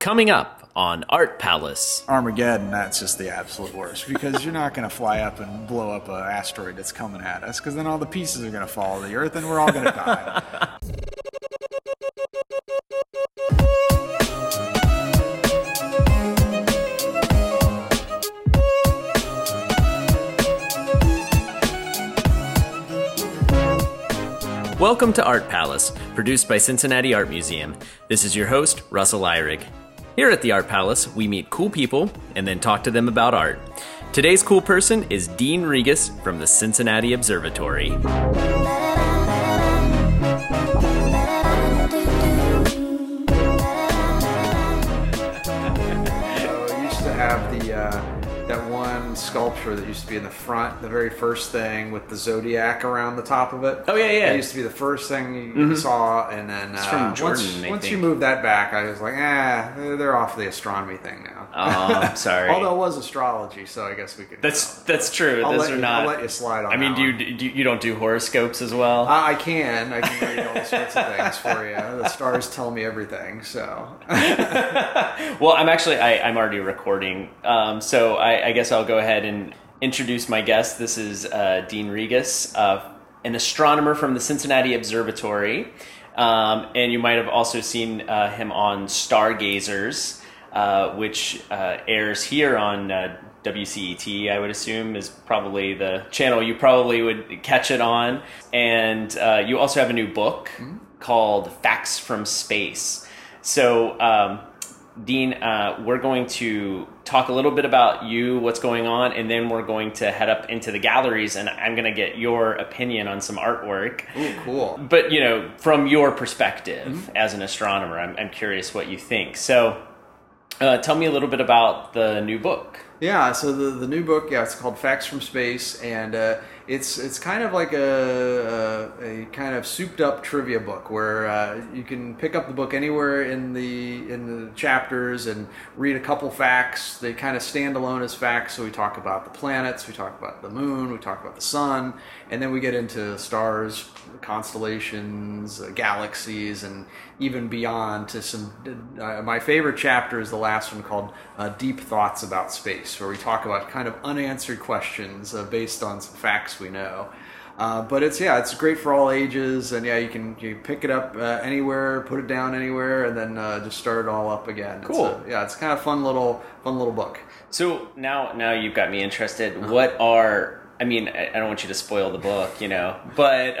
Coming up on Art Palace. Armageddon, that's just the absolute worst, because you're not going to fly up and blow up an asteroid that's coming at us, because then all the pieces are going to fall to the Earth and we're all going to die. Welcome to Art Palace, produced by Cincinnati Art Museum. This is your host, Russell Eyrig. Here at the Art Palace, we meet cool people and then talk to them about art. Today's cool person is Dean Regas from the Cincinnati Observatory. So I used to have that one sculpture that used to be in the front, the very first thing with the zodiac around the top of it. Oh, yeah, yeah. It used to be the first thing you saw, and then it's from Jordan, once you moved that back, I was like, they're off the astronomy thing now. Oh, I'm sorry. Although it was astrology, so I guess we could... That's true. I'll let you slide on. I mean, do you don't do horoscopes as well? I can read all sorts of things for you. The stars tell me everything, so... Well, I'm already recording, so I guess I'll go ahead and introduce my guest. This is Dean Regas, an astronomer from the Cincinnati Observatory. And you might have also seen him on Stargazers, which airs here on WCET, I would assume, is probably the channel you probably would catch it on. And you also have a new book called Facts from Space. So, Dean, we're going to talk a little bit about you, what's going on, and then we're going to head up into the galleries, and I'm going to get your opinion on some artwork. Ooh, cool. But, you know, from your perspective as an astronomer, I'm curious what you think. So tell me a little bit about the new book. Yeah, so the new book, it's called Facts from Space, and it's kind of like a kind of souped up trivia book where you can pick up the book anywhere in the chapters and read a couple facts. They kind of stand alone as facts. So we talk about the planets, we talk about the moon, we talk about the sun, and then we get into stars, constellations, galaxies, and even beyond to some. My favorite chapter is the last one called Deep Thoughts About Space, where we talk about kind of unanswered questions based on some facts we know. But it's great for all ages, and you pick it up anywhere, put it down anywhere, and then just start it all up again. Cool. It's kind of fun little book. So now you've got me interested. What are... I mean, I don't want you to spoil the book, you know, but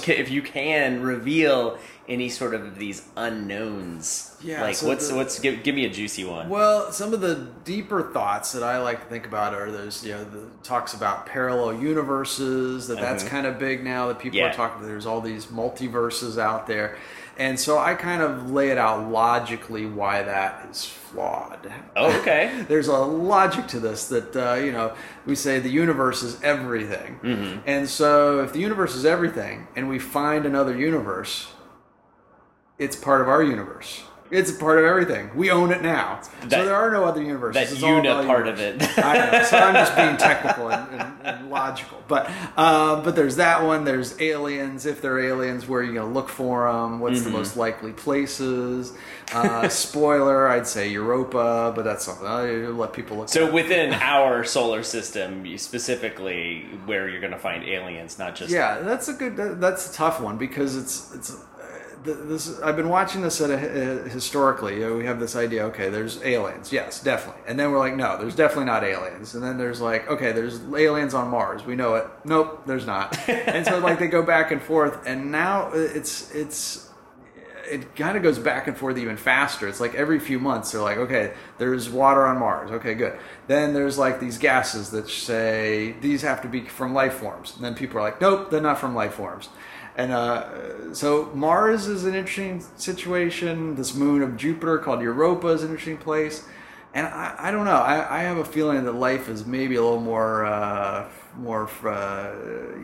okay, if you can reveal any sort of these unknowns, give me a juicy one. Well, some of the deeper thoughts that I like to think about are those, talks about parallel universes, that's kind of big now that people are talking, there's all these multiverses out there. And so I kind of lay it out logically why that is flawed. Oh, okay. There's a logic to this that, we say the universe is everything. Mm-hmm. And so if the universe is everything and we find another universe, it's part of our universe. It's a part of everything. We own it now. So there are no other universes. That's part of it. I know. So I'm just being technical and logical. But there's that one. There's aliens. If they're aliens, where are you going to look for them? What's the most likely places? Spoiler, I'd say Europa, but that's something I'll let people look at. Within our solar system, you specifically where you're going to find aliens, not just... Yeah, that's a tough one because it's this, I've been watching this historically. We have this idea, okay, there's aliens. Yes, definitely. And then we're like, no, there's definitely not aliens. And then there's like, okay, there's aliens on Mars. We know it. Nope, there's not. And so like they go back and forth. And now it kind of goes back and forth even faster. It's like every few months they're like, okay, there's water on Mars. Okay, good. Then there's like these gases that say these have to be from life forms. And then people are like, nope, they're not from life forms. And so Mars is an interesting situation. This moon of Jupiter called Europa is an interesting place. And I don't know. I have a feeling that life is maybe a little more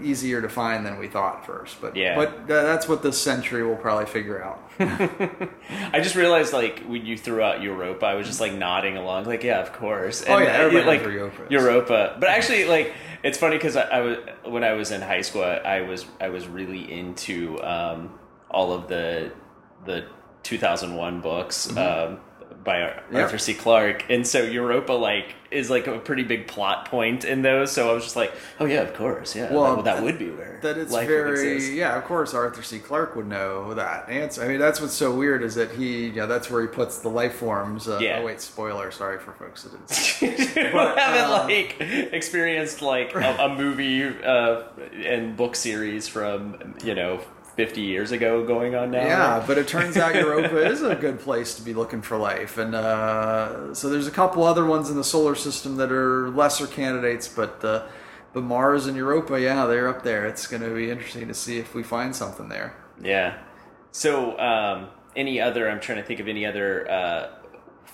easier to find than we thought at first. But that's what this century will probably figure out. I just realized, like, when you threw out Europa, I was just, like, nodding along. Like, yeah, of course. And, everybody knows Europa. Europa. But actually, like... It's funny because when I was in high school, I was really into all of the 2001 books, by Arthur C. Clarke, and so Europa is a pretty big plot point in those. So I was just like, oh yeah, of course, yeah. Well, that would be where that it's life very would exist. Yeah, of course, Arthur C. Clarke would know that answer. I mean, that's what's so weird is that he, that's where he puts the life forms. Yeah. Oh wait, spoiler. Sorry for folks that didn't see it. But, haven't experienced a movie and book series from 50 years ago going on now. Yeah, but it turns out Europa is a good place to be looking for life. And so there's a couple other ones in the solar system that are lesser candidates, but Mars and Europa, yeah, they're up there. It's going to be interesting to see if we find something there. Yeah. So I'm trying to think of any other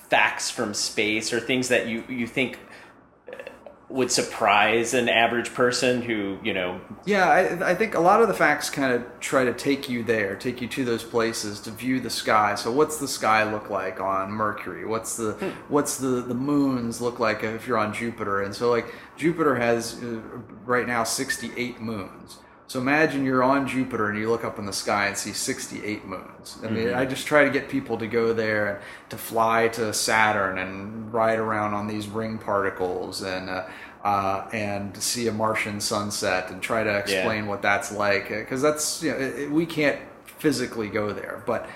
facts from space or things that you think would surprise an average person who. Yeah, I think a lot of the facts kind of try to take you to those places to view the sky. So what's the sky look like on Mercury? What's the the moons look like if you're on Jupiter? And so Jupiter has right now 68 moons. So imagine you're on Jupiter and you look up in the sky and see 68 moons. I mean, I just try to get people to go there and to fly to Saturn and ride around on these ring particles and see a Martian sunset and try to explain what that's like. Because that's, we can't physically go there, but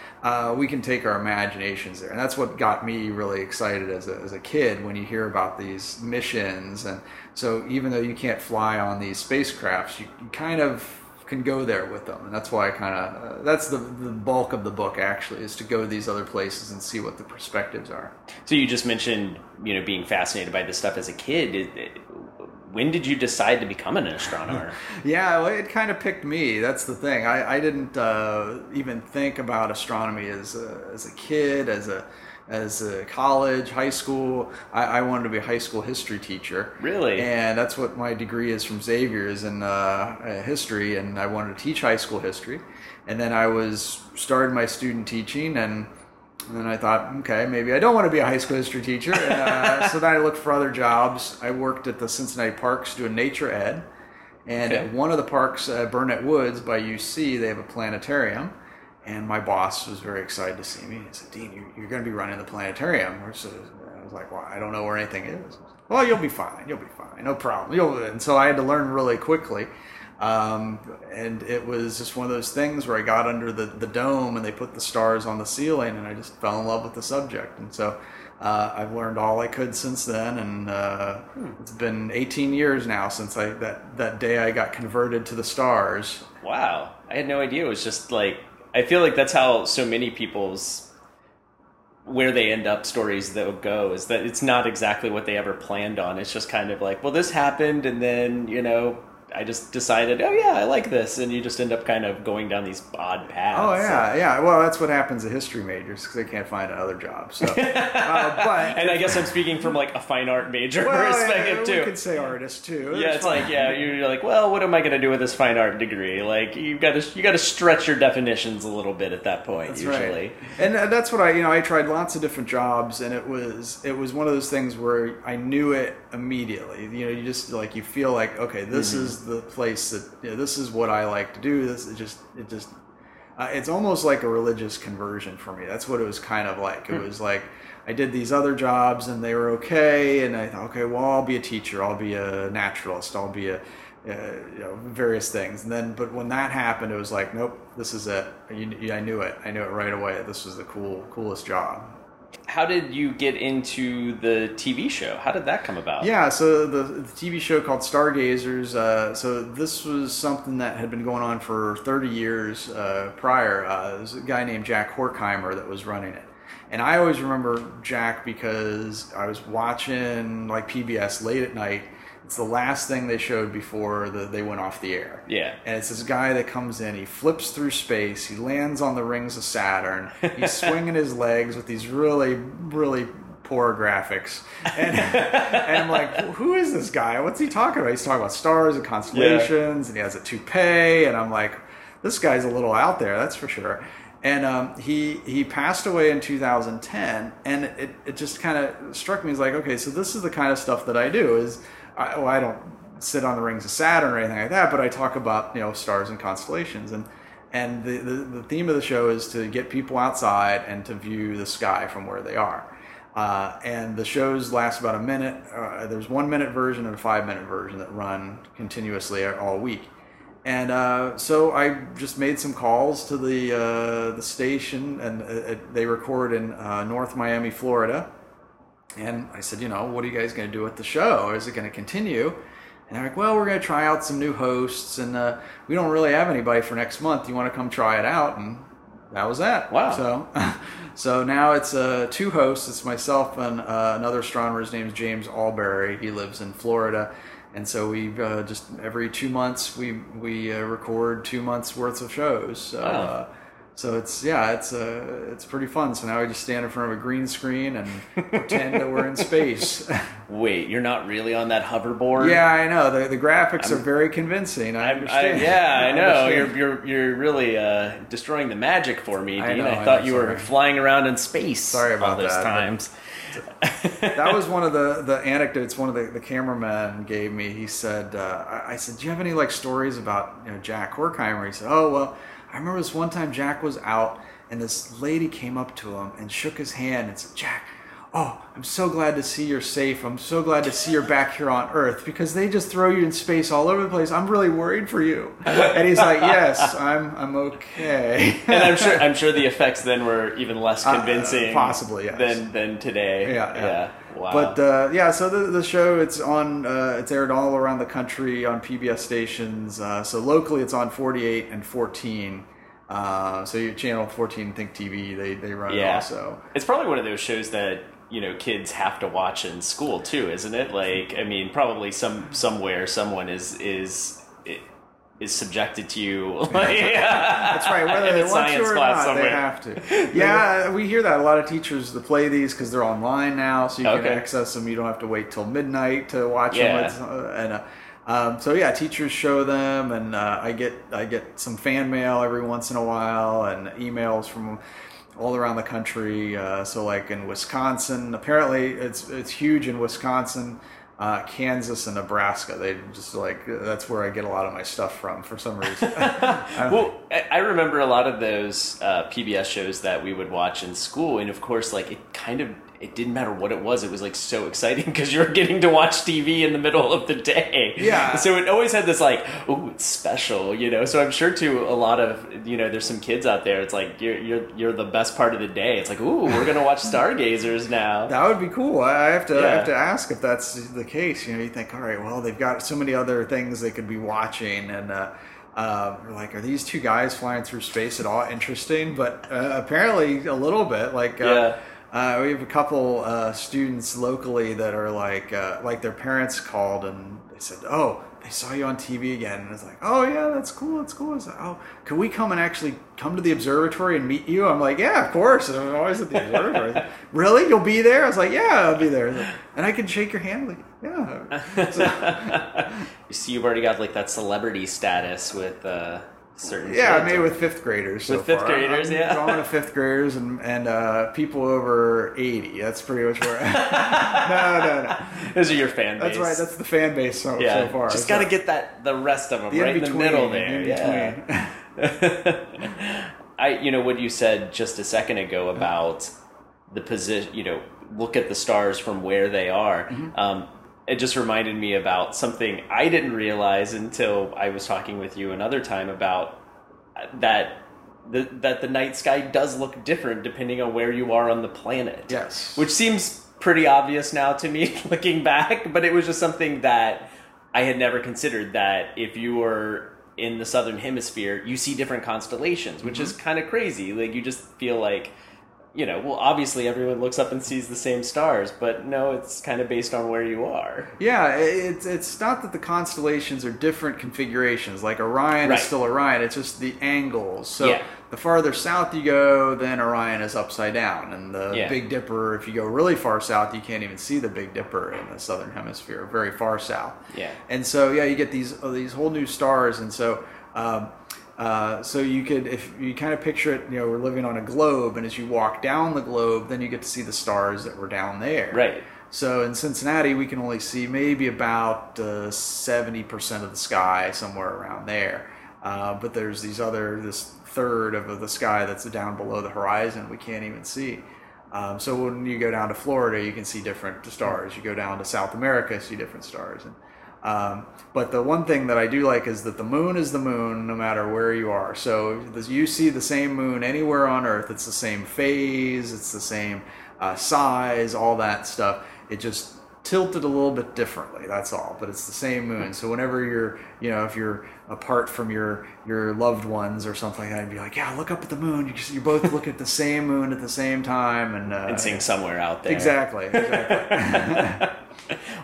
we can take our imaginations there. And that's what got me really excited as a kid when you hear about these missions. And so even though you can't fly on these spacecrafts, you kind of can go there with them. And that's why I that's the bulk of the book actually, is to go to these other places and see what the perspectives are. So you just mentioned, being fascinated by this stuff as a kid. When did you decide to become an astronomer? Yeah, well, it kind of picked me. That's the thing. I didn't even think about astronomy as a kid, as a college, high school. I wanted to be a high school history teacher. Really? And that's what my degree is from Xavier, is in history, and I wanted to teach high school history. And then I started my student teaching, and then I thought, okay, maybe I don't want to be a high school history teacher. And, so then I looked for other jobs. I worked at the Cincinnati parks doing nature ed. And at one of the parks, Burnett Woods by UC, they have a planetarium. And my boss was very excited to see me. He said, Dean, you're going to be running the planetarium. So I was like, well, I don't know where anything is. Well, you'll be fine. You'll be fine. No problem. And so I had to learn really quickly. And it was just one of those things where I got under the dome and they put the stars on the ceiling, and I just fell in love with the subject. And so I've learned all I could since then, and it's been 18 years now since that day I got converted to the stars. Wow. I had no idea. It was just I feel like that's how so many people's where they end up stories that go, is that it's not exactly what they ever planned on. It's just kind of this happened, and then, I just decided, oh yeah, I like this, and you just end up kind of going down these odd paths. Oh yeah, yeah. Well, that's what happens to history majors, because they can't find another job. So, but and I guess I'm speaking from a fine art major perspective too. You could say artist too. Yeah, it's fine. You're well, what am I going to do with this fine art degree? You got to stretch your definitions a little bit at that point. That's usually, right. And that's what I tried lots of different jobs, and it was one of those things where I knew it immediately. You just you feel okay, this is the place that this is what I like to do. It's almost like a religious conversion for me. That's what it was kind of like. It was I did these other jobs and they were okay, and I thought, okay, well, I'll be a teacher, I'll be a naturalist, I'll be a various things. And then, but when that happened, it was nope, this is it. I knew it right away. This was the coolest job. How did you get into the TV show? How did that come about? Yeah, so the TV show called Stargazers, so this was something that had been going on for 30 years prior. There was a guy named Jack Horkheimer that was running it. And I always remember Jack because I was watching PBS late at night. It's the last thing they showed before they went off the air. Yeah. And it's this guy that comes in, he flips through space, he lands on the rings of Saturn, he's swinging his legs with these really, really poor graphics. And I'm who is this guy? What's he talking about? He's talking about stars and constellations, and he has a toupee, and I'm this guy's a little out there, that's for sure. And he passed away in 2010, and it just kind of struck me as okay, so this is the kind of stuff that I do is... I don't sit on the rings of Saturn or anything like that, but I talk about stars and constellations, and the theme of the show is to get people outside and to view the sky from where they are. And the shows last about a minute. There's 1 minute version and a 5 minute version that run continuously all week. And so I just made some calls to the station, and they record in North Miami, Florida. And I said, you know, what are you guys going to do with the show? Is it going to continue? And they're like, well, we're going to try out some new hosts, and we don't really have anybody for next month. You want to come try it out? And that was that. Wow. So now it's two hosts. It's myself and another astronomer. His name's James Allberry. He lives in Florida. And so we just every 2 months we record 2 months worth of shows. So, wow. So it's pretty fun. So now we just stand in front of a green screen and pretend that we're in space. Wait, you're not really on that hoverboard? Yeah, I know. The graphics are very convincing. I understand. I know. You're really destroying the magic for me, Dean. I thought you were flying around in space. Sorry about all those times. That was one of the anecdotes one of the cameraman gave me. He said, I said, do you have any like stories about Jack Horkheimer? He said, oh, well, I remember this one time Jack was out and this lady came up to him and shook his hand and said, Jack, oh, I'm so glad to see you're safe. I'm so glad to see you're back here on Earth because they just throw you in space all over the place. I'm really worried for you. And he's like, yes, I'm okay. And I'm sure the effects then were even less convincing, possibly, yes, than today. Yeah. Wow. But so the show, it's on. It's aired all around the country on PBS stations. So locally, it's on 48 and 14. So your channel 14 Think TV, they run it also. It's probably one of those shows that, kids have to watch in school too, isn't it? Like, I mean, probably somewhere someone is subjected to you. That's right. Whether they want to or not, somewhere. They have to. Yeah, we hear that a lot of teachers that play these because they're online now, so you can access them. You don't have to wait till midnight to watch them. Teachers show them, and I get some fan mail every once in a while, and emails from all around the country. So like in Wisconsin, apparently it's huge in Wisconsin, Kansas, and Nebraska. They just that's where I get a lot of my stuff from for some reason. Well, I remember a lot of those PBS shows that we would watch in school, and of course, it didn't matter what it was. It was so exciting because you're getting to watch TV in the middle of the day. Yeah. So it always had this oh, it's special, So I'm sure to a lot of there's some kids out there. It's you're the best part of the day. It's ooh, we're gonna watch Stargazers now. That would be cool. I have to ask if that's the case. You think all right, well they've got so many other things they could be watching and. Are these two guys flying through space at all interesting? But apparently a little bit we have a couple students locally that are their parents called and they said, "Oh, they saw you on TV again." And it's "Oh yeah, that's cool, that's cool." I was "Oh, could we come and actually come to the observatory and meet you?" I'm "Yeah, of course. I'm always at the observatory." "Really? You'll be there?" I was "Yeah, I'll be there." "And I can shake your hand." "Yeah." So, you see, you've already got that celebrity status with. Maybe with fifth graders. Drawing to fifth graders and people over 80. That's pretty much where. No. Those are your fan base. That's right. That's the fan base so far. Just got to get the rest of them right in the middle there. Yeah. What you said just a second ago about the position. Look at the stars from where they are. Mm-hmm. It just reminded me about something I didn't realize until I was talking with you another time about that the night sky does look different depending on where you are on the planet. Yes. Which seems pretty obvious now to me looking back, but it was just something that I had never considered, that if you were in the southern hemisphere, you see different constellations, which is kind of crazy. You just feel well, obviously everyone looks up and sees the same stars, but no, it's kind of based on where you are. Yeah, it's not that the constellations are different configurations. Orion is still Orion, it's just the angles. So the farther south you go, then Orion is upside down. And the Big Dipper, if you go really far south, you can't even see the Big Dipper in the southern hemisphere, very far south. Yeah. And so, you get these whole new stars, and so... so you could, if you kind of picture it, we're living on a globe, and as you walk down the globe, then you get to see the stars that were down there. Right. So in Cincinnati, we can only see maybe about 70% of the sky, somewhere around there. But there's this third of the sky that's down below the horizon we can't even see. So when you go down to Florida, you can see different stars. You go down to South America, see different stars. And, but the one thing that I do like is that the moon is the moon no matter where you are. So you see the same moon anywhere on Earth. It's the same phase. It's the same size, all that stuff. It just tilted a little bit differently, that's all, but it's the same moon. So whenever you're, you know, if you're apart from your loved ones or something like that, you'd be like, yeah, look up at the moon. You're both looking at the same moon at the same time, and seeing somewhere out there. Exactly.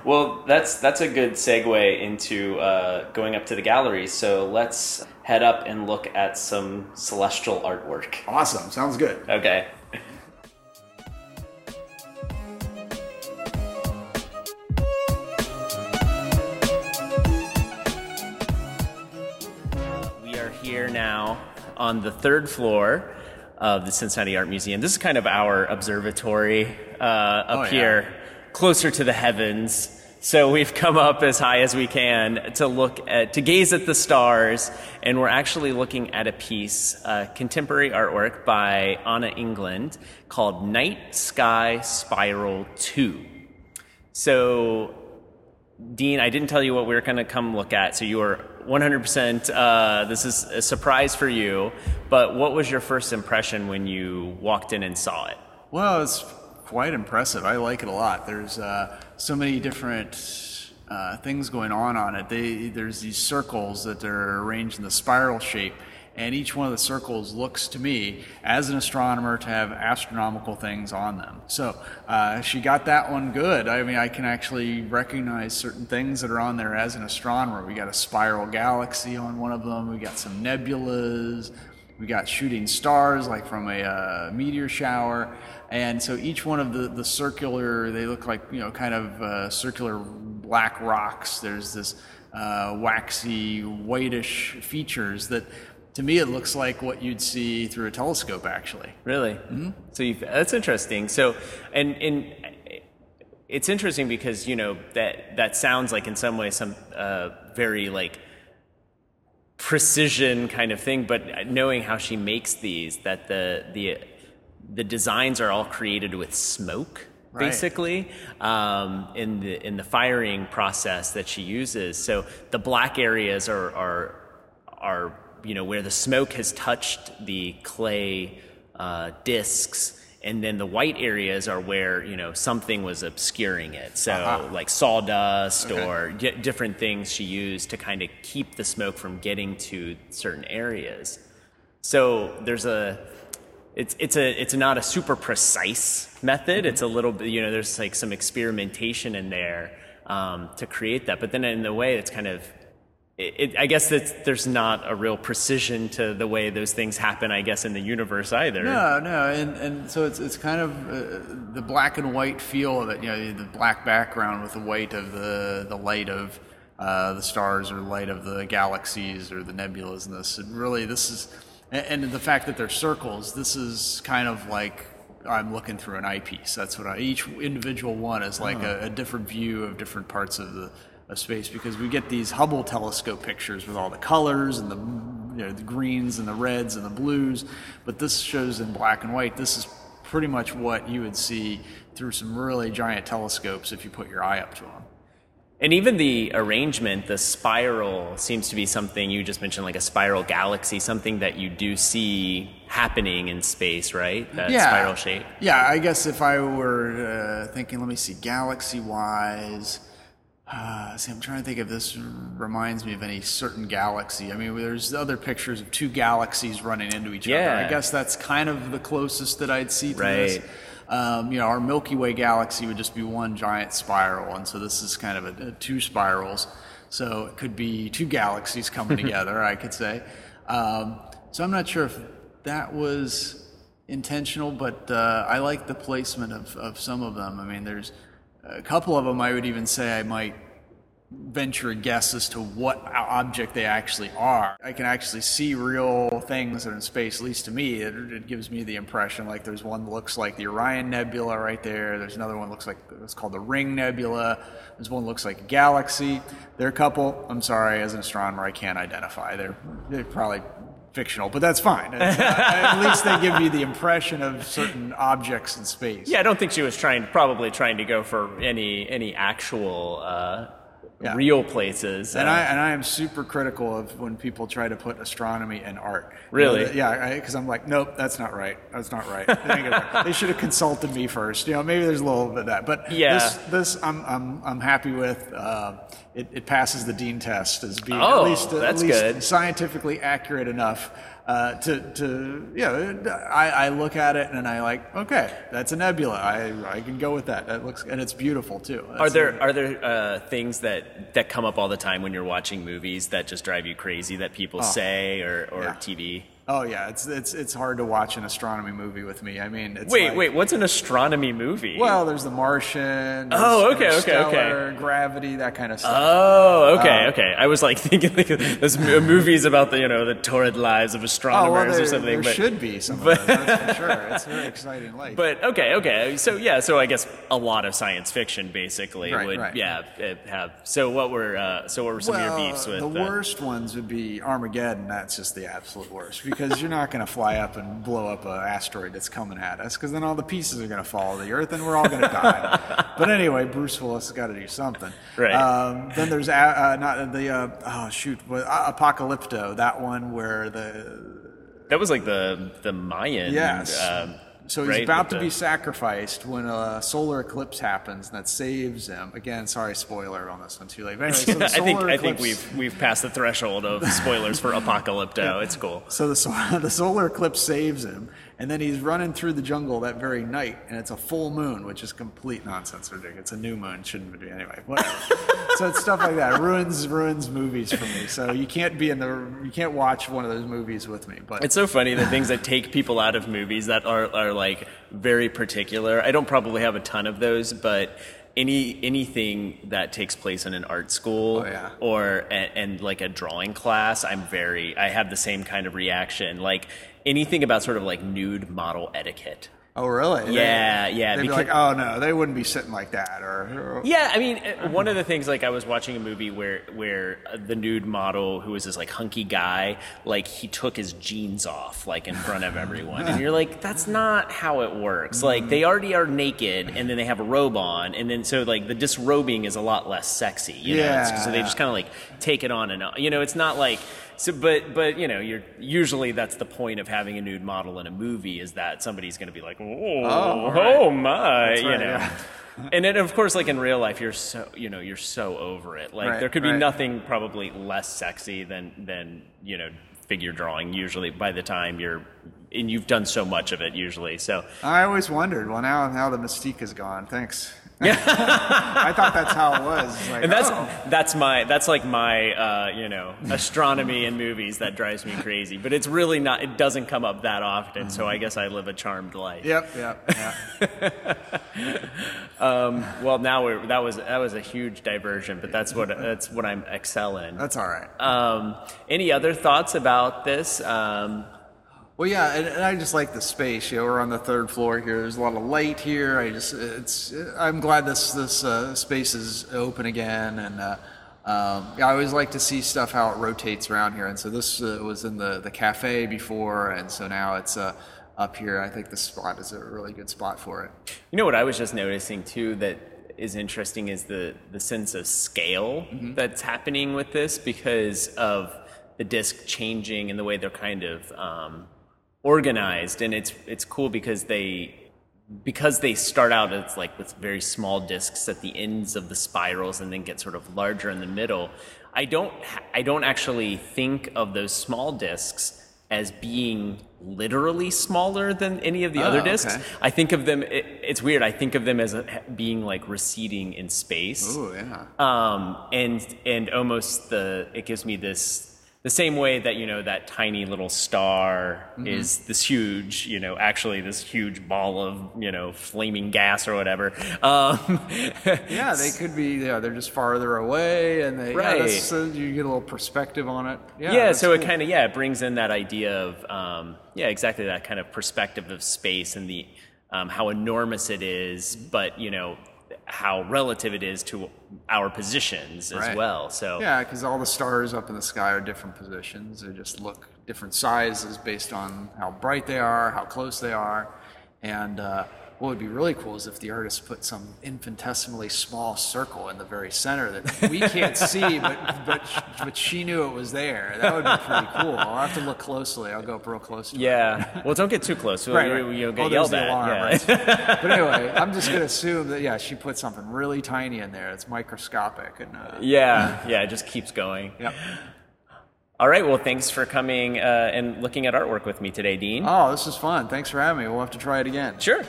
Well, that's a good segue into going up to the gallery. So let's head up and look at some celestial artwork. Awesome, sounds good. Okay. Now on the third floor of the Cincinnati Art Museum. This is kind of our observatory up here, closer to the heavens. So we've come up as high as we can to gaze at the stars, and we're actually looking at a piece, contemporary artwork by Anna England called Night Sky Spiral 2. So, Dean, I didn't tell you what we were going to come look at, so you are 100%, this is a surprise for you, but what was your first impression when you walked in and saw it? Well, it's quite impressive. I like it a lot. There's so many different things going on it. There's these circles that they're arranged in the spiral shape, and each one of the circles looks to me, as an astronomer, to have astronomical things on them. So she got that one good. I mean, I can actually recognize certain things that are on there as an astronomer. We got a spiral galaxy on one of them. We got some nebulas. We got shooting stars, like from a meteor shower. And so each one of the circular, they look like, you know, kind of circular black rocks. There's this waxy, whitish features that, to me, it looks like what you'd see through a telescope, actually. Really? Mm-hmm. So that's interesting. So, and it's interesting because, you know, that sounds like in some way some very like precision kind of thing. But knowing how she makes these, that the designs are all created with smoke, right, basically, in the firing process that she uses. So the black areas are you know, where the smoke has touched the clay discs, and then the white areas are where, you know, something was obscuring it. So like sawdust or different things she used to kind of keep the smoke from getting to certain areas. So there's it's not a super precise method. It's a little bit, you know, there's like some experimentation in there to create that. But then in a way, it's kind of, I guess that there's not a real precision to the way those things happen, I guess, in the universe either. No, and so it's kind of the black and white feel of it, you know, the black background with the white of the light of the stars or light of the galaxies or the nebulas and this. And really this is, and the fact that they're circles, this is kind of like I'm looking through an eyepiece. That's what each individual one is like a different view of different parts of the of space, because we get these Hubble telescope pictures with all the colors and the, you know, the greens and the reds and the blues, but this shows in black and white. This is pretty much what you would see through some really giant telescopes if you put your eye up to them. And even the arrangement, the spiral, seems to be something you just mentioned, like a spiral galaxy, something that you do see happening in space, right? That spiral shape. Yeah, I guess if I were thinking, let me see, galaxy-wise. See, I'm trying to think if this reminds me of any certain galaxy. I mean, there's other pictures of two galaxies running into each other. I guess that's kind of the closest that I'd see to this. You know, our Milky Way galaxy would just be one giant spiral, and so this is kind of a two spirals. So it could be two galaxies coming together, I could say. So I'm not sure if that was intentional, but I like the placement of some of them. I mean, there's a couple of them I would even say I might venture a guess as to what object they actually are. I can actually see real things that are in space, at least to me. It gives me the impression, like there's one that looks like the Orion Nebula right there. There's another one that looks like it's called the Ring Nebula. There's one that looks like a galaxy. There are a couple, I'm sorry, as an astronomer, I can't identify. They're probably fictional, but that's fine. At least they give you the impression of certain objects in space. Yeah, I don't think she was probably trying to go for any actual real places. And I am super critical of when people try to put astronomy and art. Really? You know, yeah, because I'm like, nope, that's not right. That's not right. They should have consulted me first. You know, maybe there's a little bit of that, but yeah. This I'm happy with. It passes the Dean test as being at least good. Scientifically accurate enough I look at it and I like, okay, that's a nebula. I can go with that. That looks, and it's beautiful too. That's are there things that come up all the time when you're watching movies that just drive you crazy that people say or yeah. TV? Oh yeah, it's hard to watch an astronomy movie with me. I mean, it's wait, what's an astronomy movie? Well, there's The Martian. Interstellar, Gravity, that kind of stuff. Oh, okay. I was like thinking there's movies about the torrid lives of astronomers or something. There should be some of those, that's for sure. It's very exciting life. But okay. So I guess a lot of science fiction basically would have. So what were some of your beefs with? The worst ones would be Armageddon. That's just the absolute worst. Because you're not going to fly up and blow up an asteroid that's coming at us, because then all the pieces are going to fall to the Earth and we're all going to die. But anyway, Bruce Willis has got to do something. Right. Then there's Apocalypto, that one where that was like the Mayan. Yes. So he's about to be sacrificed when a solar eclipse happens, and that saves him. Again, sorry, spoiler on this one, too late. But anyway, so the solar I think we've passed the threshold of spoilers for Apocalypto. It's cool. So the solar eclipse saves him, and then he's running through the jungle that very night, and it's a full moon, which is complete nonsense. It's a new moon, shouldn't be anyway. Whatever. So it's stuff like that. It ruins movies for me. So you can't be you can't watch one of those movies with me. But it's so funny the things that take people out of movies that are like very particular. I don't probably have a ton of those, but anything that takes place in an art school or like a drawing class, I have the same kind of reaction. Like anything about sort of like nude model etiquette. Oh, really? Yeah. They'd be like, oh, no, they wouldn't be sitting like that. Or yeah, I mean, one of the things, like, I was watching a movie where the nude model, who was this, like, hunky guy, like, he took his jeans off, like, in front of everyone. And you're like, that's not how it works. Like, they already are naked, and then they have a robe on. And then, so, like, the disrobing is a lot less sexy, you know? So they just kind of, like, take it on and on. You know, it's not like... So, but you're usually that's the point of having a nude model in a movie is that somebody's going to be like, oh my, that's right, And then of course, like in real life, you're so over it. Like there could be nothing probably less sexy than figure drawing. Usually, by the time you've done so much of it, usually. So I always wondered. Well, now the mystique is gone. Thanks. Yeah, I thought that's how it was. Like, and that's like my astronomy in movies that drives me crazy. But it's really not. It doesn't come up that often. So I guess I live a charmed life. Yep. Well, now that was a huge diversion, but that's what I'm excel in. That's all right. Any other thoughts about this? Well, yeah, and I just like the space. We're on the third floor here. There's a lot of light here. I'm glad this space is open again, and I always like to see stuff how it rotates around here. And so this was in the cafe before, and so now it's up here. I think this spot is a really good spot for it. You know what I was just noticing too that is interesting is the sense of scale that's happening with this because of the disc changing and the way they're kind of organized, and it's cool because they start out as like with very small discs at the ends of the spirals and then get sort of larger in the middle. I don't actually think of those small discs as being literally smaller than any of the other discs. Okay. I think of them. It's weird. I think of them as being like receding in space. Oh yeah. And almost it gives me this. The same way that, that tiny little star is this huge, actually this huge ball of, flaming gas or whatever. Yeah, they could be, they're just farther away and so you get a little perspective on it. Yeah so cool. It kind of, it brings in that idea of, exactly that kind of perspective of space and how enormous it is, but, how relative it is to our positions as well. So yeah, because all the stars up in the sky are different positions. They just look different sizes based on how bright they are, how close they are. And what would be really cool is if the artist put some infinitesimally small circle in the very center that we can't see, but she knew it was there. That would be pretty cool. I'll have to look closely. I'll go up real close to it. Well, don't get too close. You'll get yelled at. Alarm, right? But anyway, I'm just going to assume that, she put something really tiny in there. It's microscopic. And it just keeps going. Yep. All right, well, thanks for coming and looking at artwork with me today, Dean. Oh, this is fun. Thanks for having me. We'll have to try it again. Sure.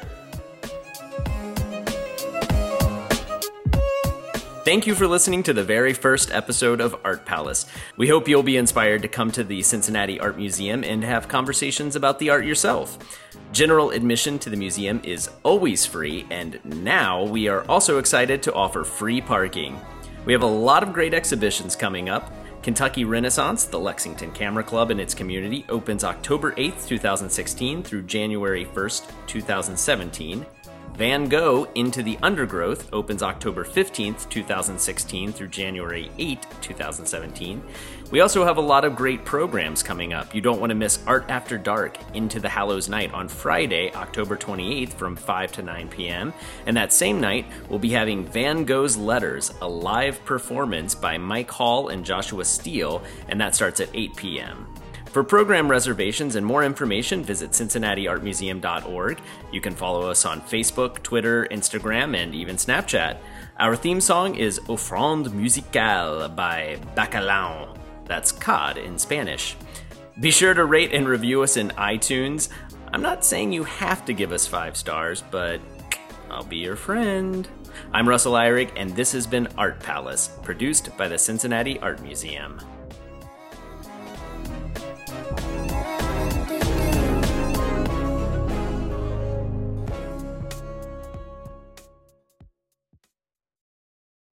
Thank you for listening to the very first episode of Art Palace. We hope you'll be inspired to come to the Cincinnati Art Museum and have conversations about the art yourself. General admission to the museum is always free, and now we are also excited to offer free parking. We have a lot of great exhibitions coming up. Kentucky Renaissance, the Lexington Camera Club and its community, opens October 8th, 2016 through January 1st, 2017. Van Gogh, Into the Undergrowth, opens October 15th, 2016 through January 8th, 2017. We also have a lot of great programs coming up. You don't want to miss Art After Dark, Into the Hallows Night on Friday, October 28th from 5 to 9 p.m. And that same night, we'll be having Van Gogh's Letters, a live performance by Mike Hall and Joshua Steele, and that starts at 8 p.m. For program reservations and more information, visit cincinnatiartmuseum.org. You can follow us on Facebook, Twitter, Instagram, and even Snapchat. Our theme song is Offrande Musicale by Bacalao. That's cod in Spanish. Be sure to rate and review us in iTunes. I'm not saying you have to give us 5 stars, but I'll be your friend. I'm Russell Eyrick, and this has been Art Palace, produced by the Cincinnati Art Museum.